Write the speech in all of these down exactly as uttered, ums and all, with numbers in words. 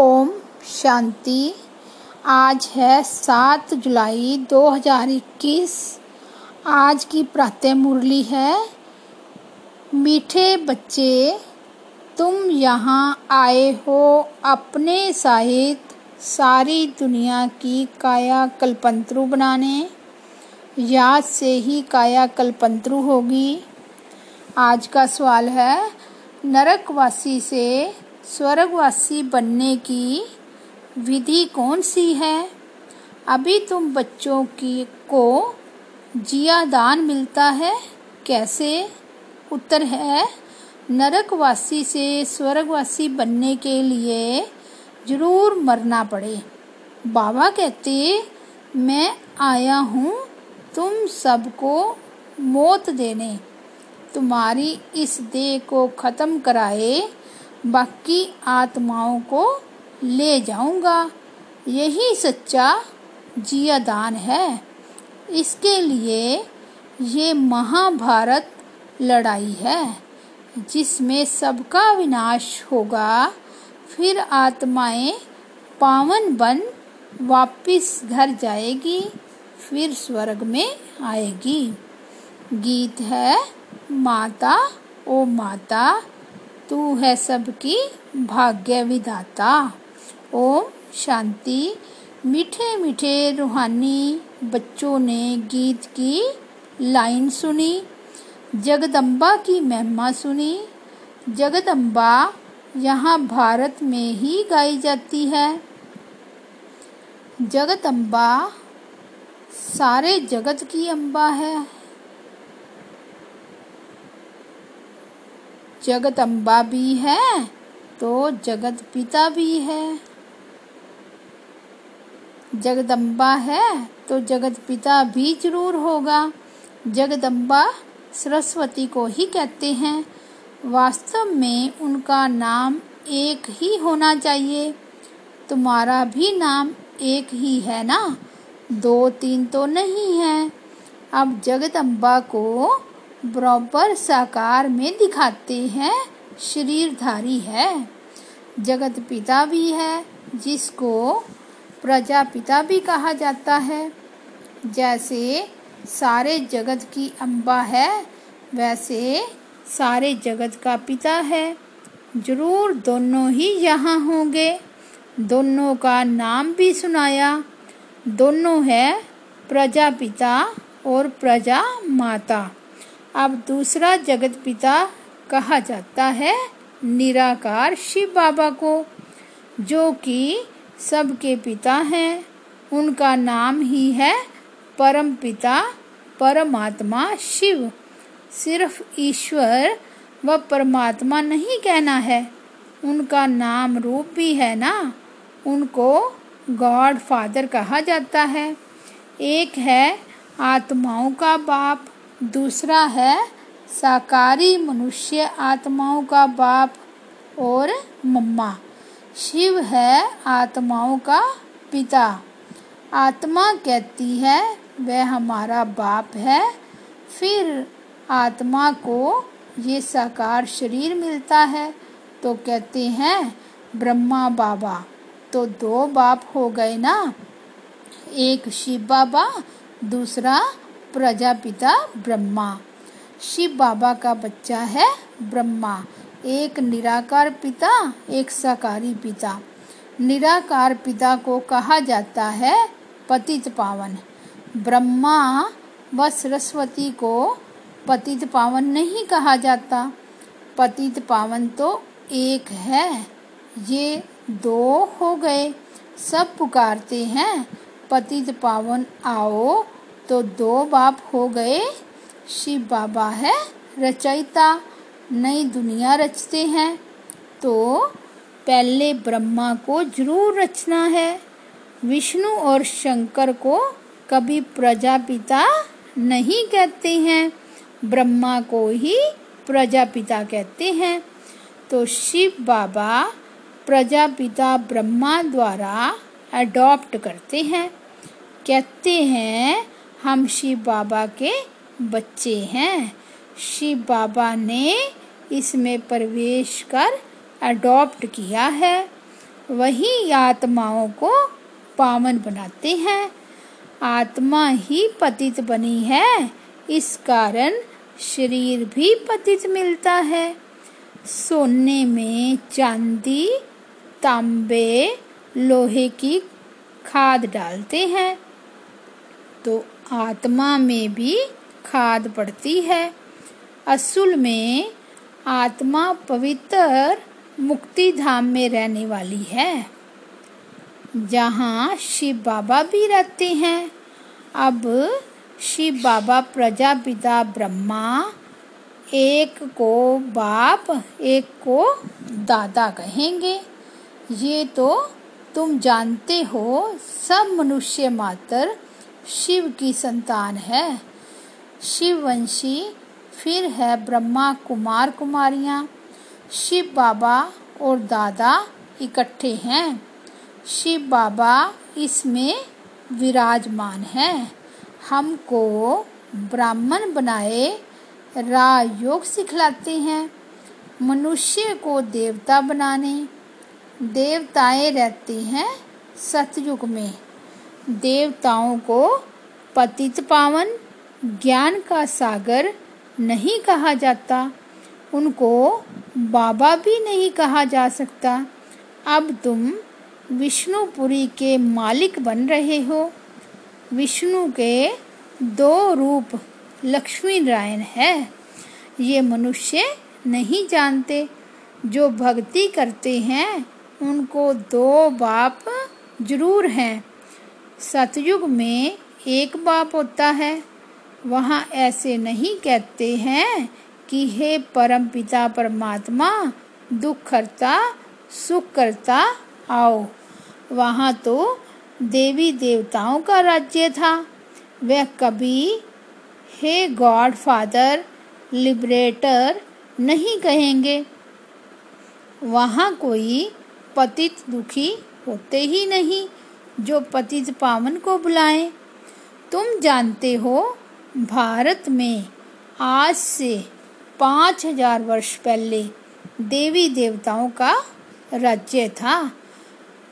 ओम शांति। आज है सात जुलाई दो हज़ार इक्कीस। आज की प्रातः मुरली है। मीठे बच्चे तुम यहाँ आए हो अपने सहित सारी दुनिया की काया कल्पंतरु बनाने। याद से ही काया कल्पंतरु होगी। आज का सवाल है नरकवासी से स्वर्गवासी बनने की विधि कौन सी है। अभी तुम बच्चों की को जिया दान मिलता है कैसे। उत्तर है नरकवासी से स्वर्गवासी बनने के लिए जरूर मरना पड़े। बाबा कहते मैं आया हूँ तुम सबको मौत देने, तुम्हारी इस देह को ख़त्म कराए बाकी आत्माओं को ले जाऊंगा। यही सच्चा जिया दान है। इसके लिए ये महाभारत लड़ाई है जिसमें सबका विनाश होगा। फिर आत्माएं पावन बन वापस घर जाएगी, फिर स्वर्ग में आएगी। गीत है माता ओ माता तू है सबकी भाग्य विधाता। ओम शांति। मीठे मीठे रूहानी बच्चों ने गीत की लाइन सुनी, जगदम्बा की महिमा सुनी। जगदम्बा यहाँ भारत में ही गाई जाती है। जगदम्बा सारे जगत की अम्बा है। जगदम्बा भी है तो जगत पिता भी है। जगदम्बा है तो जगत पिता भी जरूर होगा। जगदम्बा सरस्वती को ही कहते हैं। वास्तव में उनका नाम एक ही होना चाहिए। तुम्हारा भी नाम एक ही है ना, दो तीन तो नहीं है। अब जगदम्बा को बराबर साकार में दिखाते हैं शरीरधारी है। जगत पिता भी है जिसको प्रजापिता भी कहा जाता है। जैसे सारे जगत की अम्बा है वैसे सारे जगत का पिता है। जरूर दोनों ही यहाँ होंगे। दोनों का नाम भी सुनाया। दोनों है प्रजापिता और प्रजा माता। अब दूसरा जगत पिता कहा जाता है निराकार शिव बाबा को, जो कि सबके पिता हैं। उनका नाम ही है परम पिता परमात्मा शिव। सिर्फ ईश्वर व परमात्मा नहीं कहना है, उनका नाम रूप भी है ना। उनको गॉड फादर कहा जाता है। एक है आत्माओं का बाप, दूसरा है साकारी मनुष्य आत्माओं का बाप और मम्मा। शिव है आत्माओं का पिता। आत्मा कहती है वह हमारा बाप है। फिर आत्मा को ये साकार शरीर मिलता है तो कहते हैं ब्रह्मा बाबा। तो दो बाप हो गए ना, एक शिव बाबा दूसरा प्रजापिता ब्रह्मा। शिव बाबा का बच्चा है ब्रह्मा। एक निराकार पिता एक साकारी पिता। निराकार पिता को कहा जाता है पतित पावन। ब्रह्मा व सरस्वती को पतित पावन नहीं कहा जाता। पतित पावन तो एक है, ये दो हो गए। सब पुकारते हैं पतित पावन आओ, तो दो बाप हो गए। शिव बाबा है रचयिता, नई दुनिया रचते हैं। तो पहले ब्रह्मा को जरूर रचना है। विष्णु और शंकर को कभी प्रजापिता नहीं कहते हैं, ब्रह्मा को ही प्रजापिता कहते हैं। तो शिव बाबा प्रजापिता ब्रह्मा द्वारा अडॉप्ट करते हैं, कहते हैं हम शिव बाबा के बच्चे हैं। शिव बाबा ने इसमें प्रवेश कर अडॉप्ट किया है। वही आत्माओं को पावन बनाते हैं। आत्मा ही पतित बनी है, इस कारण शरीर भी पतित मिलता है। सोने में चांदी, तांबे, लोहे की खाद डालते हैं तो आत्मा में भी खाद पड़ती है। असल में आत्मा पवित्र मुक्ति धाम में रहने वाली है, जहाँ शिव बाबा भी रहते हैं। अब शिव बाबा प्रजापिता ब्रह्मा एक को बाप एक को दादा कहेंगे, ये तो तुम जानते हो। सब मनुष्य मात्र शिव की संतान है। शिववंशी फिर है ब्रह्मा कुमार कुमारियाँ। शिव बाबा और दादा इकट्ठे हैं। शिव बाबा इसमें विराजमान है। हमको ब्राह्मण बनाए राजयोग सिखलाते हैं, मनुष्य को देवता बनाने। देवताएं रहते हैं सतयुग में। देवताओं को पतित पावन ज्ञान का सागर नहीं कहा जाता, उनको बाबा भी नहीं कहा जा सकता। अब तुम विष्णुपुरी के मालिक बन रहे हो। विष्णु के दो रूप लक्ष्मी नारायण है, ये मनुष्य नहीं जानते। जो भक्ति करते हैं उनको दो बाप जरूर हैं। सतयुग में एक बाप होता है। वहाँ ऐसे नहीं कहते हैं कि हे परम पिता परमात्मा दुख करता सुख करता आओ। वहाँ तो देवी देवताओं का राज्य था। वह कभी हे गॉड फादर लिबरेटर नहीं कहेंगे। वहाँ कोई पतित दुखी होते ही नहीं जो पतित पावन को बुलाएं। तुम जानते हो भारत में आज से पाँच हजार वर्ष पहले देवी देवताओं का राज्य था।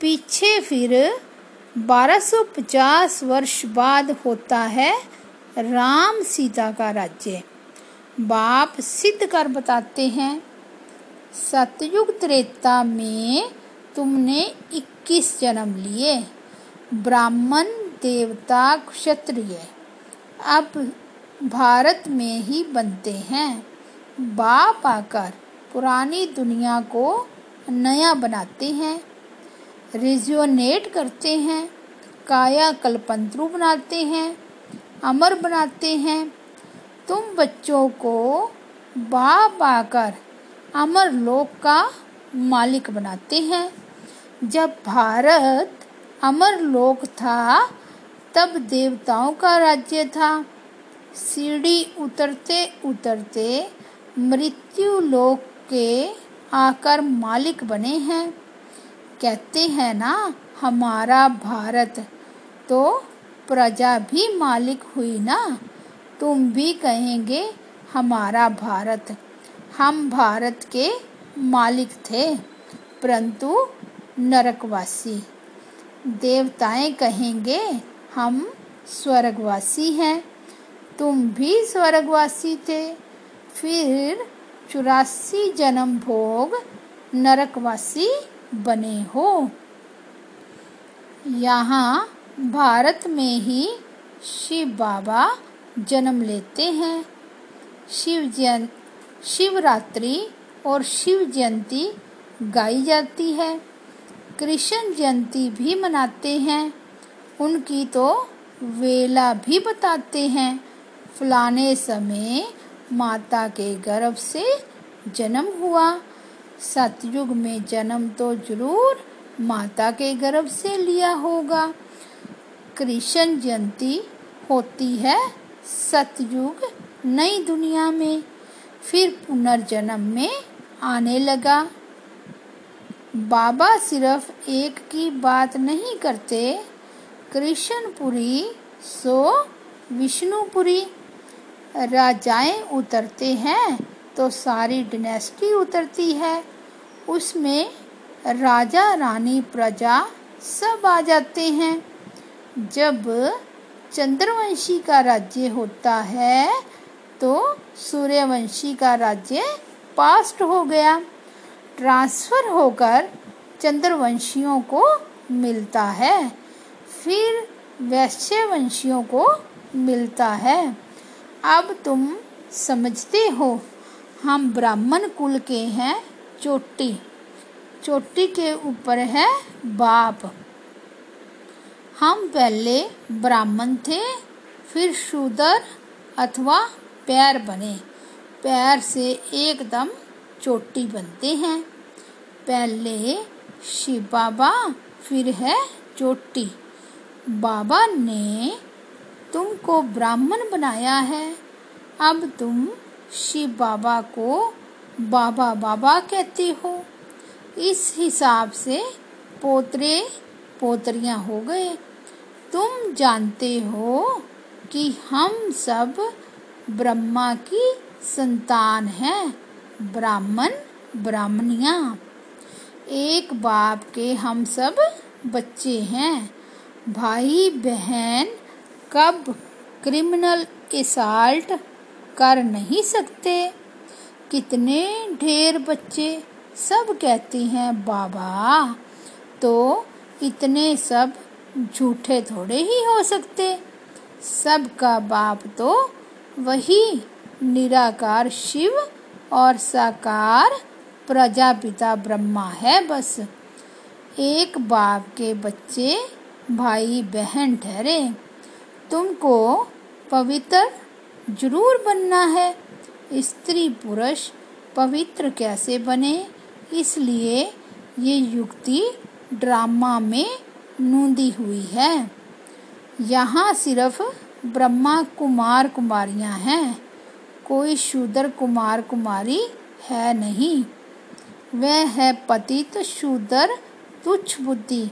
पीछे फिर बारह सौ पचास वर्ष बाद होता है राम सीता का राज्य। बाप सिद्ध कर बताते हैं। सतयुग त्रेता में तुमने इक्कीस जन्म लिए, ब्राह्मण देवता क्षत्रिय अब भारत में ही बनते हैं। बाप आकर पुरानी दुनिया को नया बनाते हैं, रिज्योनेट करते हैं, काया कल्पंतरु बनाते हैं, अमर बनाते हैं। तुम बच्चों को बाप आकर अमर लोक का मालिक बनाते हैं। जब भारत अमर लोक था तब देवताओं का राज्य था। सीढ़ी उतरते उतरते मृत्यु लोक के आकर मालिक बने हैं। कहते हैं ना हमारा भारत, तो प्रजा भी मालिक हुई ना। तुम भी कहेंगे हमारा भारत, हम भारत के मालिक थे परंतु नरकवासी। देवताएं कहेंगे हम स्वर्गवासी हैं, तुम भी स्वर्गवासी थे। फिर चौरासी जन्म भोग नरकवासी बने हो। यहाँ भारत में ही शिव बाबा जन्म लेते हैं। शिव जन शिवरात्रि और शिव जयंती गाई जाती है। कृष्ण जयंती भी मनाते हैं। उनकी तो वेला भी बताते हैं, फलाने समय माता के गर्भ से जन्म हुआ। सतयुग में जन्म तो जरूर माता के गर्भ से लिया होगा। कृष्ण जयंती होती है सतयुग नई दुनिया में। फिर पुनर्जन्म में आने लगा। बाबा सिर्फ एक की बात नहीं करते। कृष्णपुरी सो विष्णुपुरी। राजाएं उतरते हैं तो सारी डिनेस्टी उतरती है। उसमें राजा रानी प्रजा सब आ जाते हैं। जब चंद्रवंशी का राज्य होता है तो सूर्यवंशी का राज्य पास्ट हो गया, ट्रांसफ़र होकर चंद्रवंशियों को मिलता है, फिर वैश्यवंशियों को मिलता है। अब तुम समझते हो हम ब्राह्मण कुल के हैं। चोटी, चोटी के ऊपर है बाप। हम पहले ब्राह्मण थे, फिर शूद्र अथवा पैर बने। पैर से एकदम चोटी बनते हैं। पहले शिव बाबा, फिर है चोटी। बाबा ने तुमको ब्राह्मण बनाया है, अब तुम शिव बाबा को बाबा बाबा कहते हो। इस हिसाब से पोतरे पोतरियां हो गए। तुम जानते हो कि हम सब ब्रह्मा की संतान हैं, ब्राह्मण ब्राह्मणियाँ। एक बाप के हम सब बच्चे हैं। भाई बहन कब क्रिमिनल असॉल्ट कर नहीं सकते। कितने ढेर बच्चे सब कहते हैं बाबा, तो इतने सब झूठे थोड़े ही हो सकते। सबका बाप तो वही निराकार शिव और साकार प्रजापिता ब्रह्मा है। बस एक बाप के बच्चे भाई बहन ठहरे। तुमको पवित्र जरूर बनना है। स्त्री पुरुष पवित्र कैसे बने, इसलिए ये युक्ति ड्रामा में नूंदी हुई है। यहाँ सिर्फ ब्रह्मा कुमार कुमारियाँ हैं, कोई शूद्र कुमार कुमारी है नहीं। वह है पतित शूद्र तुच्छ बुद्धि,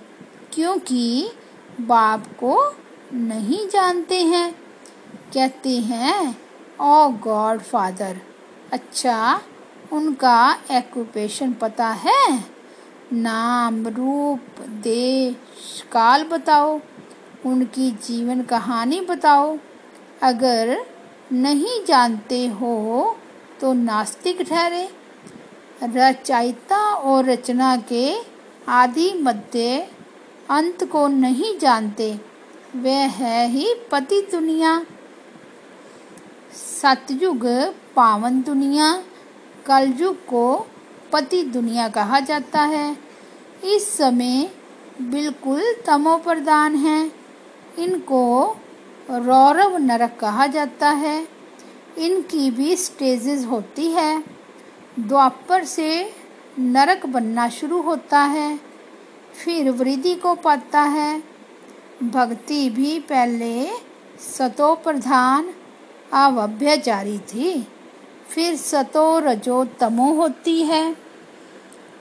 क्योंकि बाप को नहीं जानते हैं। कहते हैं ओ गॉड फादर। अच्छा, उनका एक्यूपेशन पता है? नाम रूप देश काल बताओ, उनकी जीवन कहानी बताओ। अगर नहीं जानते हो तो नास्तिक ठहरे। रचयिता और रचना के आदि मध्य अंत को नहीं जानते, वह है ही पति दुनिया। सतयुग पावन दुनिया, कलयुग को पति दुनिया कहा जाता है। इस समय बिल्कुल तमोप्रधान है। इनको रौरव नरक कहा जाता है। इनकी भी स्टेजेस होती है। द्वापर से नरक बनना शुरू होता है, फिर वृद्धि को पाता है। भक्ति भी पहले सतोप्रधान अवभ्यचारी थी, फिर सतो रजो तमो होती है।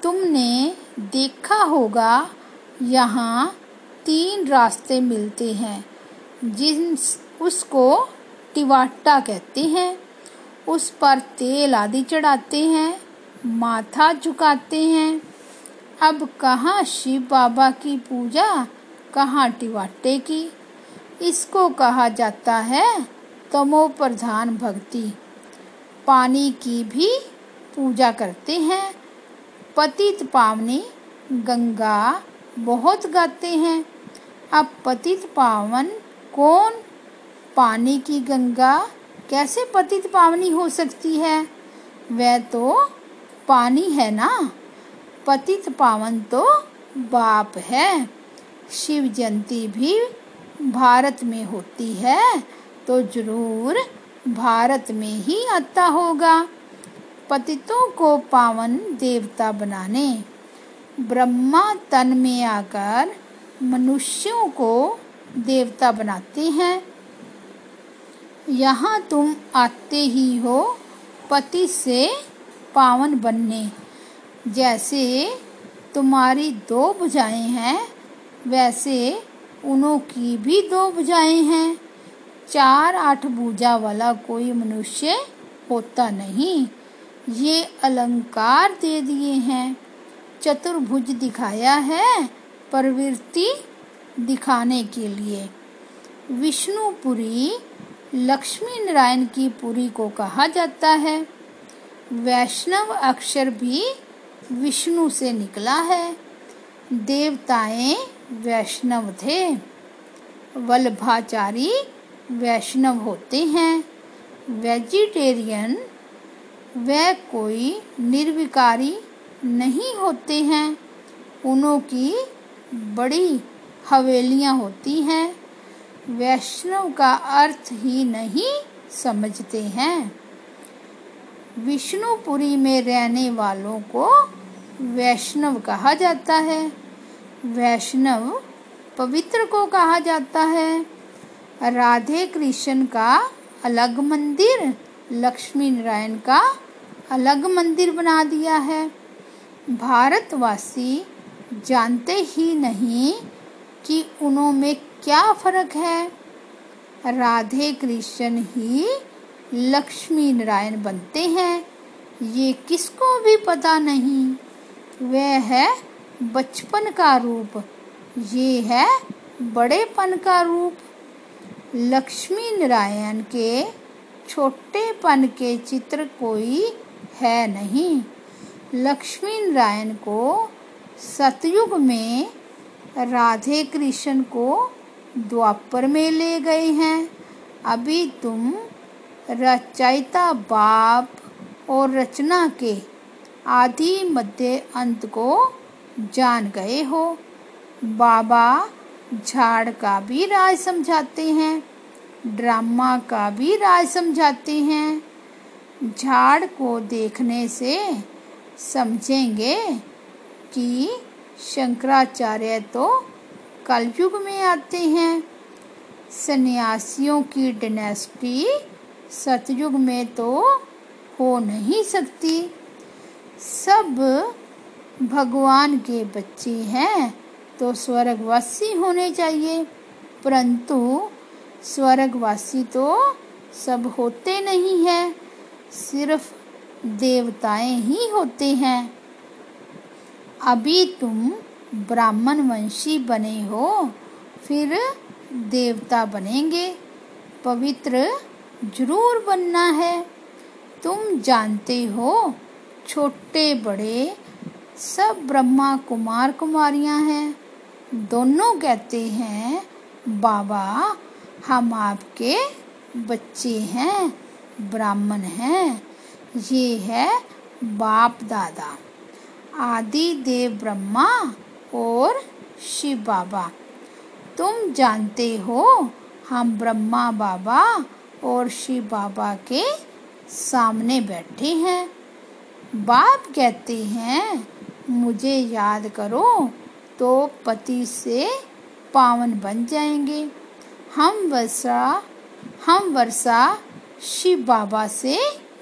तुमने देखा होगा यहाँ तीन रास्ते मिलते हैं, जिन उसको टिवाटा कहते हैं। उस पर तेल आदि चढ़ाते हैं, माथा झुकाते हैं। अब कहाँ शिव बाबा की पूजा, कहाँ टिवाटे की। इसको कहा जाता है तमोप्रधान भक्ति। पानी की भी पूजा करते हैं। पतित पावनी गंगा बहुत गाते हैं। अब पतित पावन कौन? पानी की गंगा कैसे पतित पावनी हो सकती है? वह तो पानी है ना। पतित पावन तो बाप है। शिव जयंती भी भारत में होती है तो जरूर भारत में ही आता होगा। पतितों को पावन देवता बनाने ब्रह्मा तन में आकर मनुष्यों को देवता बनाते हैं। यहाँ तुम आते ही हो पति से पावन बनने। जैसे तुम्हारी दो भुजाएं हैं, वैसे उनों की भी दो भुजाएं हैं। चार आठ भुजा वाला कोई मनुष्य होता नहीं। ये अलंकार दे दिए हैं। चतुर्भुज दिखाया है प्रवृत्ति दिखाने के लिए। विष्णुपुरी लक्ष्मी नारायण की पुरी को कहा जाता है। वैष्णव अक्षर भी विष्णु से निकला है। देवताएं वैष्णव थे। वल्लभाचारी वैष्णव होते हैं। वेजिटेरियन वे कोई निर्विकारी नहीं होते हैं। उनों की बड़ी हवेलियाँ होती हैं। वैष्णव का अर्थ ही नहीं समझते हैं। विष्णुपुरी में रहने वालों को वैष्णव कहा जाता है। वैष्णव पवित्र को कहा जाता है। राधे कृष्ण का अलग मंदिर, लक्ष्मी नारायण का अलग मंदिर बना दिया है। भारतवासी जानते ही नहीं कि उनों में क्या फर्क है। राधे कृष्ण ही लक्ष्मी नारायण बनते हैं, ये किसको भी पता नहीं। वह है बचपन का रूप, ये है बड़ेपन का रूप। लक्ष्मी नारायण के छोटेपन के चित्र कोई है नहीं। लक्ष्मी नारायण को सतयुग में, राधे कृष्ण को द्वापर में ले गए हैं। अभी तुम रचयिता बाप और रचना के आदि मध्य अंत को जान गए हो। बाबा झाड़ का भी राज समझाते हैं, ड्रामा का भी राज समझाते हैं। झाड़ को देखने से समझेंगे कि शंकराचार्य तो कलयुग में आते हैं। सन्यासियों की डायनेस्टी सतयुग में तो हो नहीं सकती। सब भगवान के बच्चे हैं तो स्वर्गवासी होने चाहिए, परंतु स्वर्गवासी तो सब होते नहीं हैं, सिर्फ देवताएं ही होते हैं। अभी तुम ब्राह्मण वंशी बने हो, फिर देवता बनेंगे। पवित्र जरूर बनना है। तुम जानते हो छोटे बड़े सब ब्रह्मा कुमार कुमारियां हैं। दोनों कहते हैं बाबा हम आपके बच्चे हैं, ब्राह्मण हैं। ये है बाप दादा, आदि देव ब्रह्मा और शिव बाबा। तुम जानते हो हम ब्रह्मा बाबा और शिव बाबा के सामने बैठे हैं। बाप कहते हैं मुझे याद करो तो पति से पावन बन जाएंगे। हम वर्षा हम वर्षा शिव बाबा से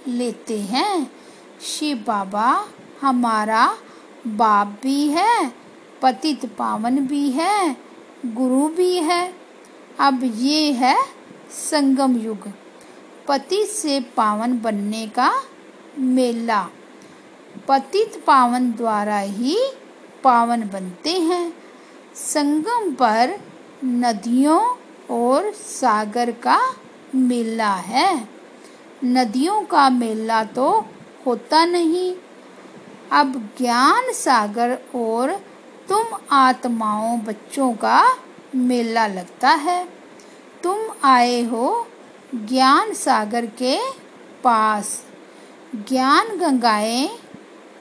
लेते हैं। शिव बाबा हमारा बाप भी है, पतित पावन भी है, गुरु भी है। अब ये है संगम युग, पति से पावन बनने का मेला। पतित पावन द्वारा ही पावन बनते हैं। संगम पर नदियों और सागर का मेला है। नदियों का मेला तो होता नहीं। अब ज्ञान सागर और तुम आत्माओं बच्चों का मेला लगता है। तुम आए हो ज्ञान सागर के पास। ज्ञान गंगाएं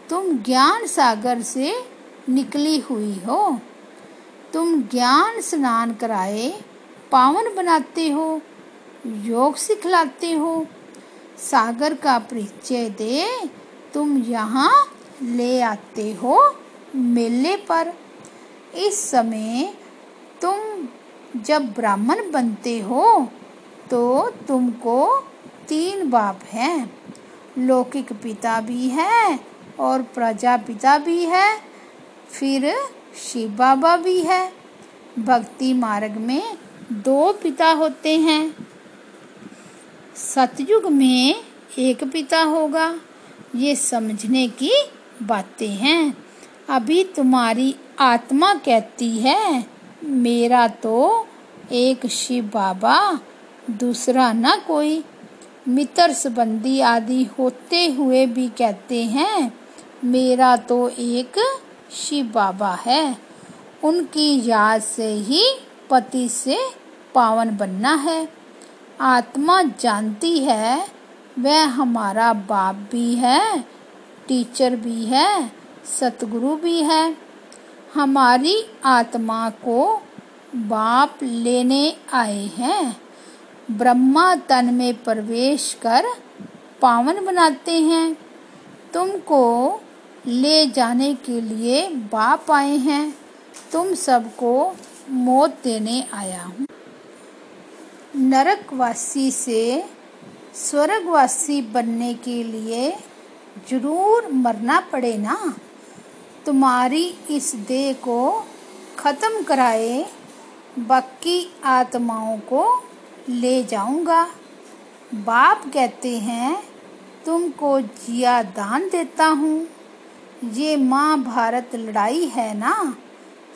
तुम ज्ञान सागर से निकली हुई हो। तुम ज्ञान स्नान कराए पावन बनाते हो, योग सिखलाते हो। सागर का परिचय दे तुम यहाँ ले आते हो मेले पर। इस समय तुम जब ब्राह्मण बनते हो तो तुमको तीन बाप हैं। लौकिक पिता भी है और प्रजा पिता भी है, फिर शिव बाबा भी है। भक्ति मार्ग में दो पिता होते हैं। सतयुग में एक पिता होगा। ये समझने की बातें हैं। अभी तुम्हारी आत्मा कहती है मेरा तो एक शिव बाबा, दूसरा ना कोई। मित्र संबंधी आदि होते हुए भी कहते हैं मेरा तो एक शिव बाबा है। उनकी याद से ही पति से पावन बनना है। आत्मा जानती है वह हमारा बाप भी है, टीचर भी है, सतगुरु भी है। हमारी आत्मा को बाप लेने आए हैं। ब्रह्मा तन में प्रवेश कर पावन बनाते हैं। तुमको ले जाने के लिए बाप आए हैं। तुम सबको मौत देने आया हूँ। नरकवासी से स्वर्गवासी बनने के लिए जरूर मरना पड़े ना। तुम्हारी इस देह को ख़त्म कराए बाकी आत्माओं को ले जाऊँगा। बाप कहते हैं तुमको जिया दान देता हूँ। ये महाभारत लड़ाई है ना,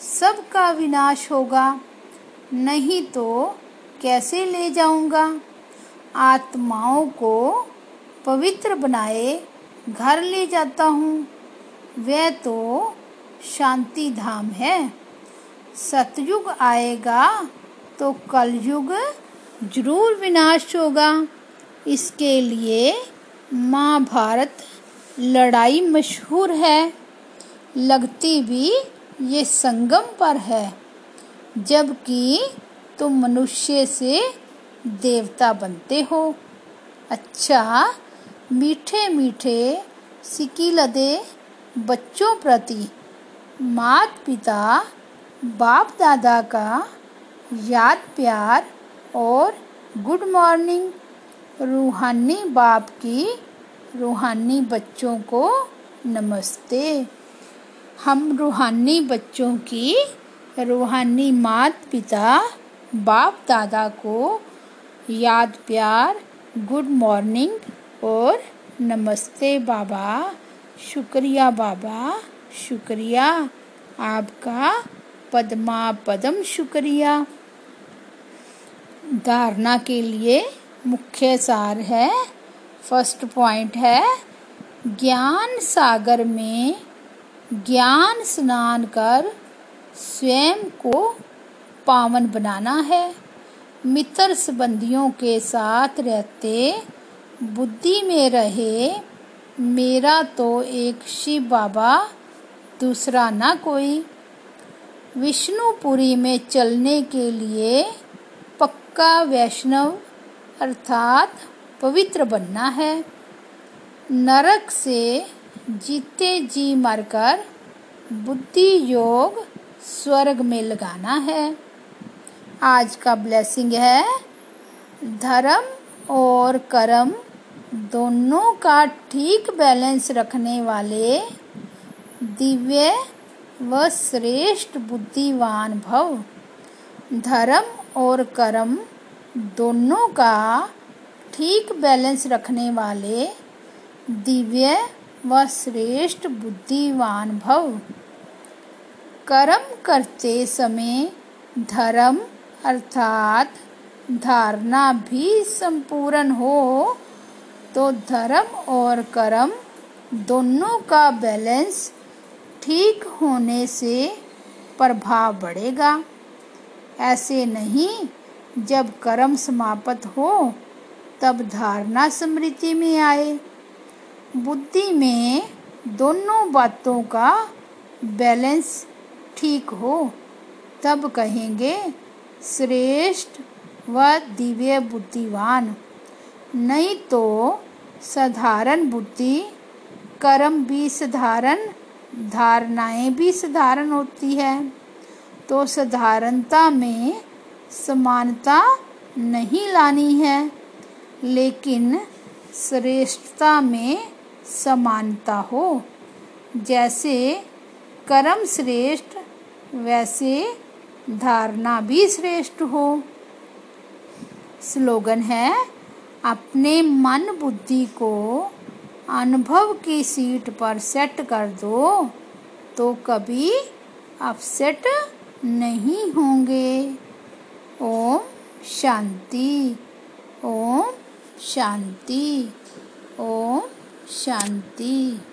सबका विनाश होगा, नहीं तो कैसे ले जाऊंगा। आत्माओं को पवित्र बनाए घर ले जाता हूँ। वह तो शांति धाम है। सतयुग आएगा तो कलयुग जरूर विनाश होगा। इसके लिए महाभारत लड़ाई मशहूर है। लगती भी ये संगम पर है, जबकि तुम मनुष्य से देवता बनते हो। अच्छा, मीठे मीठे सिकीलदे बच्चों प्रति मात पिता बाप दादा का याद प्यार और गुड मॉर्निंग। रूहानी बाप की रूहानी बच्चों को नमस्ते। हम रूहानी बच्चों की रूहानी मात पिता बाप दादा को याद प्यार, गुड मॉर्निंग और नमस्ते बाबा, शुक्रिया बाबा, शुक्रिया आपका, पद्मा पद्म शुक्रिया। धारणा के लिए मुख्य सार है, फर्स्ट पॉइंट है ज्ञान सागर में ज्ञान स्नान कर स्वयं को पावन बनाना है। मित्र संबंधियों के साथ रहते बुद्धि में रहे मेरा तो एक शिव बाबा, दूसरा ना कोई। विष्णुपुरी में चलने के लिए पक्का वैष्णव अर्थात पवित्र बनना है। नरक से जीते जी मरकर बुद्धि योग स्वर्ग में लगाना है। आज का ब्लेसिंग है धर्म और कर्म दोनों का ठीक बैलेंस रखने वाले दिव्य व श्रेष्ठ बुद्धिवान भव। धर्म और कर्म दोनों का ठीक बैलेंस रखने वाले दिव्य व श्रेष्ठ बुद्धिवान भव। कर्म करते समय धर्म अर्थात धारणा भी संपूर्ण हो तो धर्म और कर्म दोनों का बैलेंस ठीक होने से प्रभाव बढ़ेगा। ऐसे नहीं जब कर्म समाप्त हो तब धारणा स्मृति में आए। बुद्धि में दोनों बातों का बैलेंस ठीक हो तब कहेंगे श्रेष्ठ व दिव्य बुद्धिवान। नहीं तो साधारण बुद्धि, कर्म भी साधारण, धारणाएं भी साधारण होती है, तो साधारणता में समानता नहीं लानी है, लेकिन श्रेष्ठता में समानता हो। जैसे कर्म श्रेष्ठ वैसे धारणा भी श्रेष्ठ हो। स्लोगन है अपने मन बुद्धि को अनुभव की सीट पर सेट कर दो तो कभी अपसेट नहीं होंगे। ओम शांति, ओम शांति, ओम शांति।